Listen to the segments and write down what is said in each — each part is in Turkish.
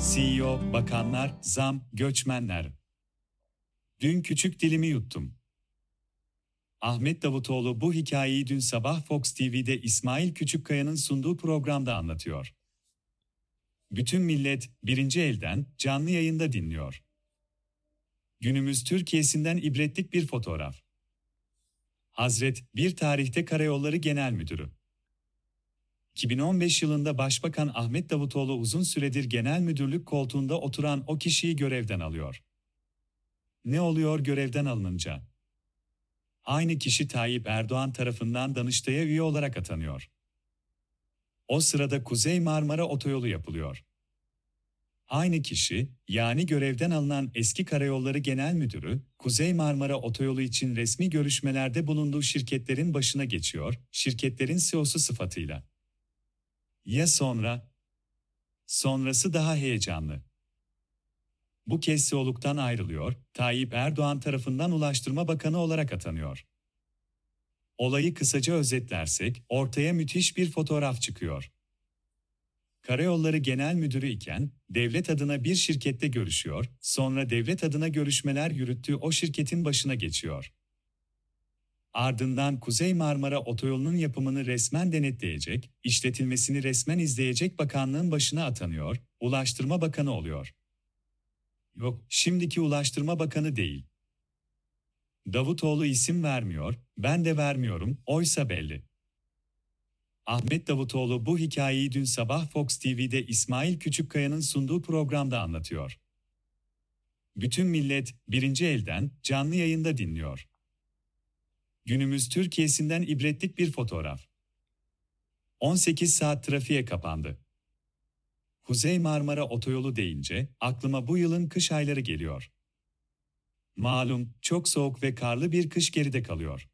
CEO, bakanlar, zam, göçmenler. Dün küçük dilimi yuttum. Ahmet Davutoğlu bu hikayeyi dün sabah Fox TV'de İsmail Küçükkaya'nın sunduğu programda anlatıyor. Bütün millet birinci elden canlı yayında dinliyor. Günümüz Türkiye'sinden ibretlik bir fotoğraf. Hazret bir tarihte Karayolları Genel Müdürü. 2015 yılında Başbakan Ahmet Davutoğlu uzun süredir genel müdürlük koltuğunda oturan o kişiyi görevden alıyor. Ne oluyor görevden alınınca? Aynı kişi Tayyip Erdoğan tarafından Danıştay'a üye olarak atanıyor. O sırada Kuzey Marmara Otoyolu yapılıyor. Aynı kişi, yani görevden alınan eski Karayolları Genel Müdürü, Kuzey Marmara Otoyolu için resmi görüşmelerde bulunduğu şirketlerin başına geçiyor, şirketlerin CEO'su sıfatıyla. Ya sonra? Sonrası daha heyecanlı. Bu kez CEO'luktan ayrılıyor, Tayyip Erdoğan tarafından Ulaştırma Bakanı olarak atanıyor. Olayı kısaca özetlersek, ortaya müthiş bir fotoğraf çıkıyor. Karayolları Genel Müdürü iken, devlet adına bir şirkette görüşüyor, sonra devlet adına görüşmeler yürüttüğü o şirketin başına geçiyor. Ardından Kuzey Marmara Otoyolu'nun yapımını resmen denetleyecek, işletilmesini resmen izleyecek bakanlığın başına atanıyor, Ulaştırma Bakanı oluyor. Yok, şimdiki Ulaştırma Bakanı değil. Davutoğlu isim vermiyor, ben de vermiyorum, oysa belli. Ahmet Davutoğlu bu hikayeyi dün sabah Fox TV'de İsmail Küçükkaya'nın sunduğu programda anlatıyor. Bütün millet birinci elden canlı yayında dinliyor. Günümüz Türkiye'sinden ibretlik bir fotoğraf. 18 saat trafiğe kapandı. Kuzey Marmara Otoyolu deyince aklıma bu yılın kış ayları geliyor. Malum çok soğuk ve karlı bir kış geride kalıyor.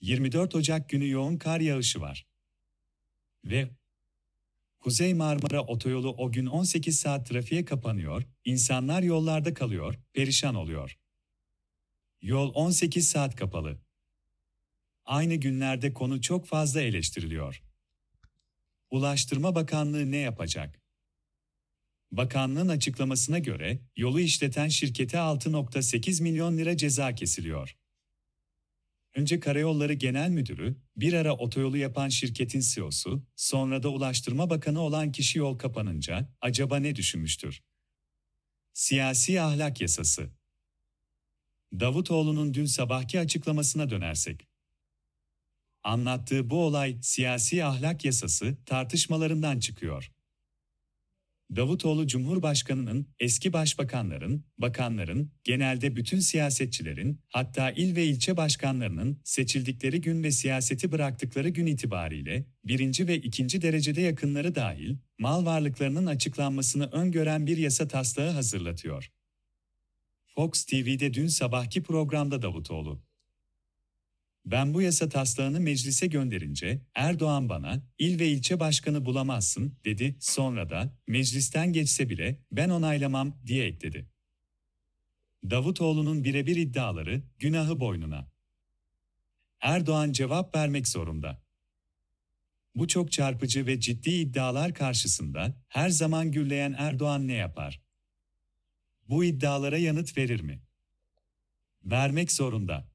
24 Ocak günü yoğun kar yağışı var. Ve Kuzey Marmara Otoyolu o gün 18 saat trafiğe kapanıyor, insanlar yollarda kalıyor, perişan oluyor. Yol 18 saat kapalı. Aynı günlerde konu çok fazla eleştiriliyor. Ulaştırma Bakanlığı ne yapacak? Bakanlığın açıklamasına göre yolu işleten şirkete 6,8 milyon lira ceza kesiliyor. Önce Karayolları Genel Müdürü, bir ara otoyolu yapan şirketin CEO'su, sonra da Ulaştırma Bakanı olan kişi yol kapanınca acaba ne düşünmüştür? Siyasi ahlak yasası. Davutoğlu'nun dün sabahki açıklamasına dönersek. Anlattığı bu olay siyasi ahlak yasası tartışmalarından çıkıyor. Davutoğlu Cumhurbaşkanı'nın, eski başbakanların, bakanların, genelde bütün siyasetçilerin, hatta il ve ilçe başkanlarının seçildikleri gün ve siyaseti bıraktıkları gün itibariyle birinci ve ikinci derecede yakınları dahil mal varlıklarının açıklanmasını öngören bir yasa taslağı hazırlatıyor. Fox TV'de dün sabahki programda Davutoğlu. Ben bu yasa taslağını meclise gönderince Erdoğan bana il ve ilçe başkanı bulamazsın dedi, sonra da meclisten geçse bile ben onaylamam diye ekledi. Davutoğlu'nun birebir iddiaları, günahı boynuna. Erdoğan cevap vermek zorunda. Bu çok çarpıcı ve ciddi iddialar karşısında her zaman gürleyen Erdoğan ne yapar? Bu iddialara yanıt verir mi? Vermek zorunda.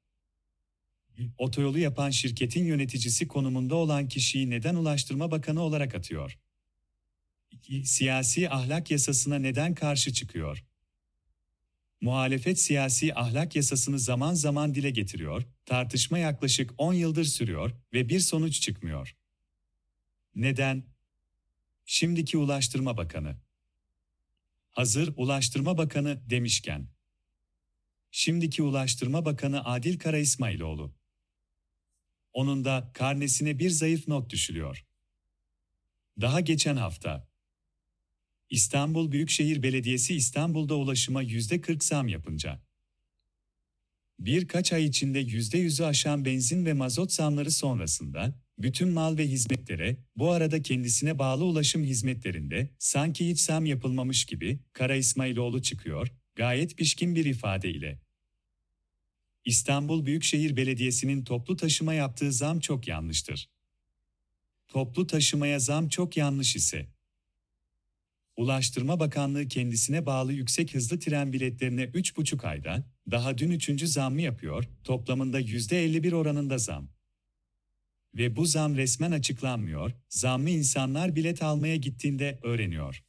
Otoyolu yapan şirketin yöneticisi konumunda olan kişiyi neden Ulaştırma Bakanı olarak atıyor? Siyasi ahlak yasasına neden karşı çıkıyor? Muhalefet siyasi ahlak yasasını zaman zaman dile getiriyor, tartışma yaklaşık 10 yıldır sürüyor ve bir sonuç çıkmıyor. Neden? Şimdiki Ulaştırma Bakanı. Hazır Ulaştırma Bakanı demişken. Şimdiki Ulaştırma Bakanı Adil Karaismailoğlu. Onun da karnesine bir zayıf not düşülüyor. Daha geçen hafta İstanbul Büyükşehir Belediyesi İstanbul'da ulaşıma %40 zam yapınca birkaç ay içinde %100'ü aşan benzin ve mazot zamları sonrasında bütün mal ve hizmetlere, bu arada kendisine bağlı ulaşım hizmetlerinde sanki hiç zam yapılmamış gibi Karaismailoğlu çıkıyor, gayet pişkin bir ifadeyle. İstanbul Büyükşehir Belediyesi'nin toplu taşıma yaptığı zam çok yanlıştır. Toplu taşımaya zam çok yanlış ise, Ulaştırma Bakanlığı kendisine bağlı yüksek hızlı tren biletlerine 3,5 ayda, daha dün 3. zammı yapıyor, toplamında %51 oranında zam. Ve bu zam resmen açıklanmıyor, zammı insanlar bilet almaya gittiğinde öğreniyor.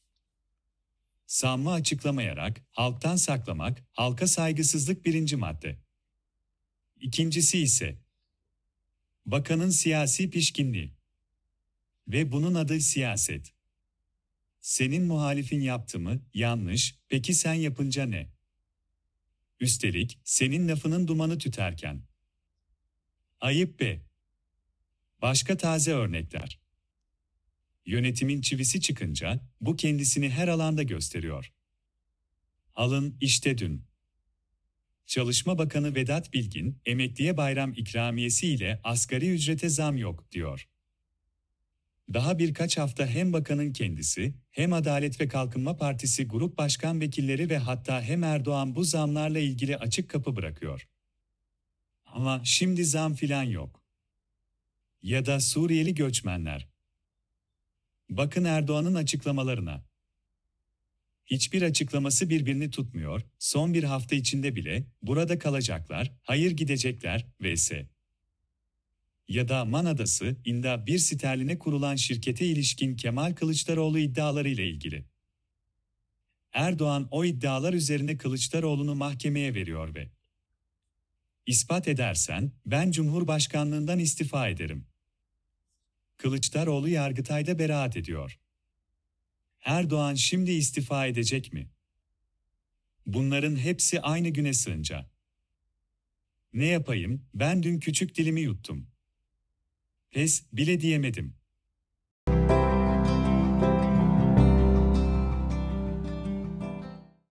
Zammı açıklamayarak, halktan saklamak, halka saygısızlık birinci madde. İkincisi ise, bakanın siyasi pişkinliği. Ve bunun adı siyaset. Senin muhalifin yaptı mı, yanlış, peki sen yapınca ne? Üstelik, senin lafının dumanı tüterken. Ayıp be! Başka taze örnekler. Yönetimin çivisi çıkınca, bu kendisini her alanda gösteriyor. Alın, işte dün. Çalışma Bakanı Vedat Bilgin, emekliye bayram ikramiyesi ile asgari ücrete zam yok, diyor. Daha birkaç hafta hem bakanın kendisi, hem Adalet ve Kalkınma Partisi grup başkan vekilleri ve hatta hem Erdoğan bu zamlarla ilgili açık kapı bırakıyor. Ama şimdi zam filan yok. Ya da Suriyeli göçmenler. Bakın Erdoğan'ın açıklamalarına. Hiçbir açıklaması birbirini tutmuyor, son bir hafta içinde bile burada kalacaklar, hayır gidecekler vs. Ya da Man Adası, İnda bir sterline kurulan şirkete ilişkin Kemal Kılıçdaroğlu iddialarıyla ilgili. Erdoğan o iddialar üzerine Kılıçdaroğlu'nu mahkemeye veriyor ve ispat edersen ben Cumhurbaşkanlığından istifa ederim. Kılıçdaroğlu Yargıtay'da beraat ediyor. Erdoğan şimdi istifa edecek mi? Bunların hepsi aynı güne sığınca. Ne yapayım, ben dün küçük dilimi yuttum. Pes bile diyemedim.